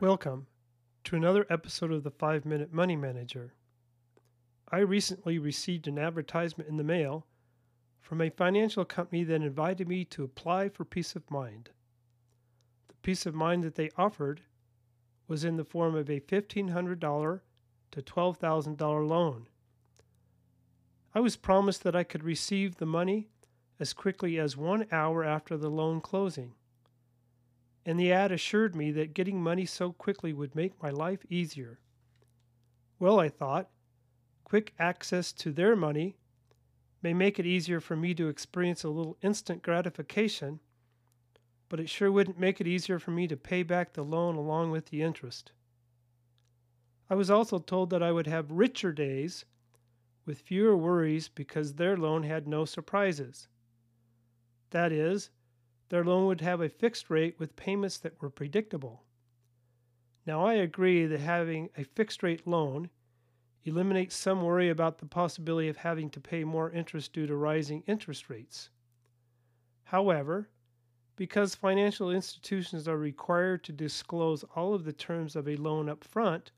Welcome to another episode of the 5-Minute Money Manager. I recently received an advertisement in the mail from a financial company that invited me to apply for peace of mind. The peace of mind that they offered was in the form of a $1,500 to $12,000 loan. I was promised that I could receive the money as quickly as 1 hour after the loan closing. And the ad assured me that getting money so quickly would make my life easier. Well, I thought, quick access to their money may make it easier for me to experience a little instant gratification, but it sure wouldn't make it easier for me to pay back the loan along with the interest. I was also told that I would have richer days with fewer worries because their loan had no surprises. That is, their loan would have a fixed rate with payments that were predictable. Now, I agree that having a fixed rate loan eliminates some worry about the possibility of having to pay more interest due to rising interest rates. However, because financial institutions are required to disclose all of the terms of a loan up front,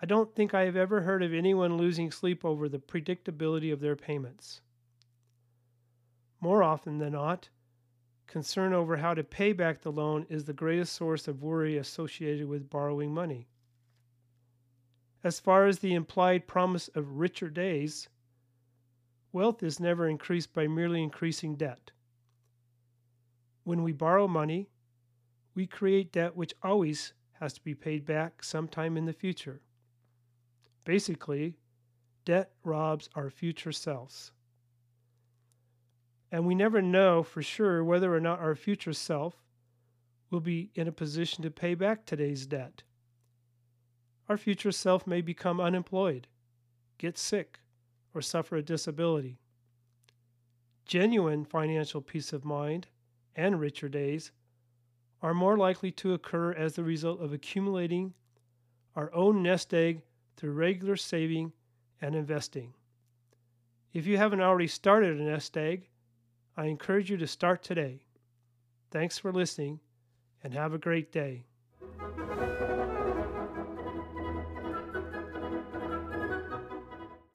I don't think I have ever heard of anyone losing sleep over the predictability of their payments. More often than not, concern over how to pay back the loan is the greatest source of worry associated with borrowing money. As far as the implied promise of richer days, wealth is never increased by merely increasing debt. When we borrow money, we create debt which always has to be paid back sometime in the future. Basically, debt robs our future selves. And we never know for sure whether or not our future self will be in a position to pay back today's debt. Our future self may become unemployed, get sick, or suffer a disability. Genuine financial peace of mind and richer days are more likely to occur as the result of accumulating our own nest egg through regular saving and investing. If you haven't already started a nest egg, I encourage you to start today. Thanks for listening, and have a great day.